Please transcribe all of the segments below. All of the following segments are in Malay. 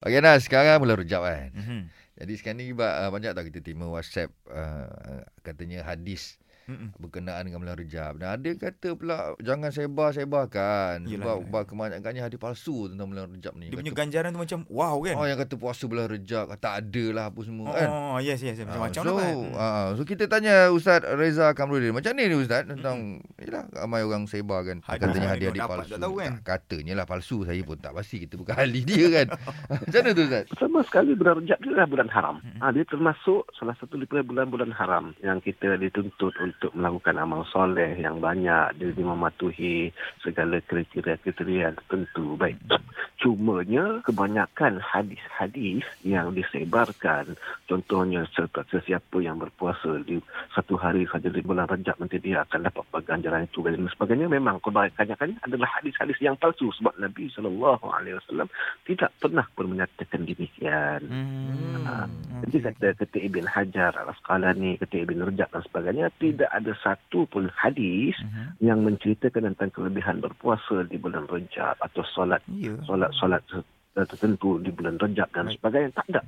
Okey dah, sekarang bulan Rejab kan. Jadi sekarang ni banyak tak kita terima WhatsApp katanya hadis berkenaan dengan bulan Rejab. Dan ada kata pula jangan sebar-sebarkan sebab kebanyakannya hadis palsu tentang bulan Rejab ni. Dia kata, punya ganjaran tu macam wow kan. Oh, yang kata puasa bulan Rejab kata ada lah apa semua kan. Oh yes macam-macam so, kan. So kita tanya Ustaz Reza Kamaruddin, macam ni Ustaz tentang yalah ramai orang sebarkan katanya hadis-hadis palsu. Tahu, kan? Katanya lah palsu, saya pun tak pasti, kita bukan ahli dia kan. Macam mana tu Ustaz? Sama sekali bulan Rejab ni adalah bulan haram. Dia termasuk salah satu daripada bulan-bulan haram yang kita dituntut untuk melakukan amal soleh yang banyak dan mematuhi segala kriteria-kriteria tertentu. Baik. Cumanya kebanyakan hadis-hadis yang disebarkan, contohnya sesiapa yang berpuasa di satu hari saja di bulan Rejab nanti dia akan dapat ganjaran itu dan sebagainya, memang kebanyakan adalah hadis-hadis yang palsu sebab Nabi SAW tidak pernah menyatakan demikian. Jadi kata Ibn Hajar Al Asqalani, kata Ibn Rajab dan sebagainya, tidak ada satu pun hadis yang menceritakan tentang kelebihan berpuasa di bulan Rejab atau solat tertentu di bulan Rejab dan sebagainya, tak ada.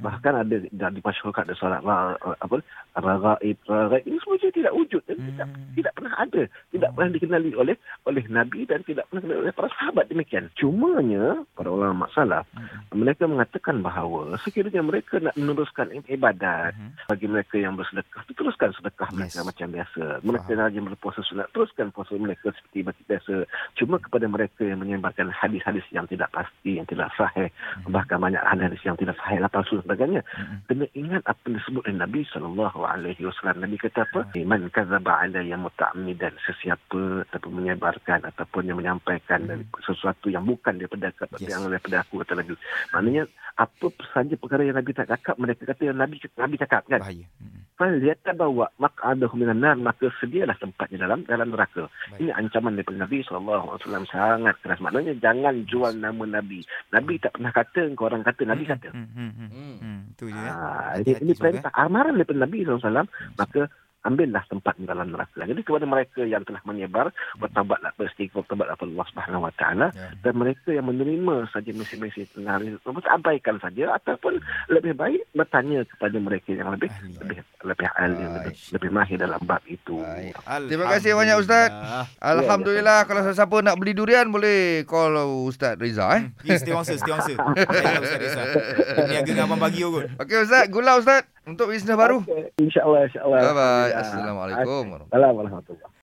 Bahkan ada di masyarakat ada solat ragaib ini semua tidak wujud, tidak pernah ada, tidak pernah dikenali oleh Nabi dan tidak pernah dikenali oleh para sahabat demikian. Cumanya para ulama salaf mereka mengatakan bahawa sekiranya mereka nak meneruskan ibadat, bagi mereka yang bersedekah teruskan sedekah mereka macam biasa, mereka rajin berpuasa sunat teruskan puasa mereka seperti biasa. Cuma kepada mereka yang menyebarkan hadis-hadis yang tidak pasti, yang tidak sahih, bahkan banyak hadis yang tidak sahih, palsu dan sebagainya, kena ingat apa disebut oleh Nabi SAW. Nabi kata apa? Man kadzaba alayya muta'ammidan, sesiapa ataupun menyebarkan ataupun yang menyampaikan sesuatu yang bukan daripada aku kata Nabi. Maknanya apa saja perkara yang Nabi tak cakap, mereka kata yang Nabi cakap kan. Faliyatabawwa maq'adahu minan nar, maka sedialah tempatnya dalam neraka. Ini ancaman daripada Nabi SAW sangat keras. Maknanya jangan jual nama Nabi. Nabi tak pernah kata, orang kata Nabi kata. Itu je. Ini perintah amaran daripada Nabi SAW. Maka ambillah tempat dalam neraka. Jadi kepada mereka yang telah menyebar, bertawabatlah, beristighfar, bertawabatlah kepada Allah Subhanahu Wa Taala. Dan mereka yang menerima saja mesej-mesej tentang abaikan saja ataupun lebih baik bertanya kepada mereka yang lebih ahli, lebih mahir dalam bab itu. Terima kasih banyak Ustaz. Alhamdulillah. Kalau siapa nak beli durian boleh call Ustaz Reza Setiawangsa. Niaga dengan abang bagi kot. Okey Ustaz, gula Ustaz untuk bisnes baru. Insya-Allah. Bye-bye. Assalamualaikum. Assalamualaikum warahmatullahi wabarakatuh.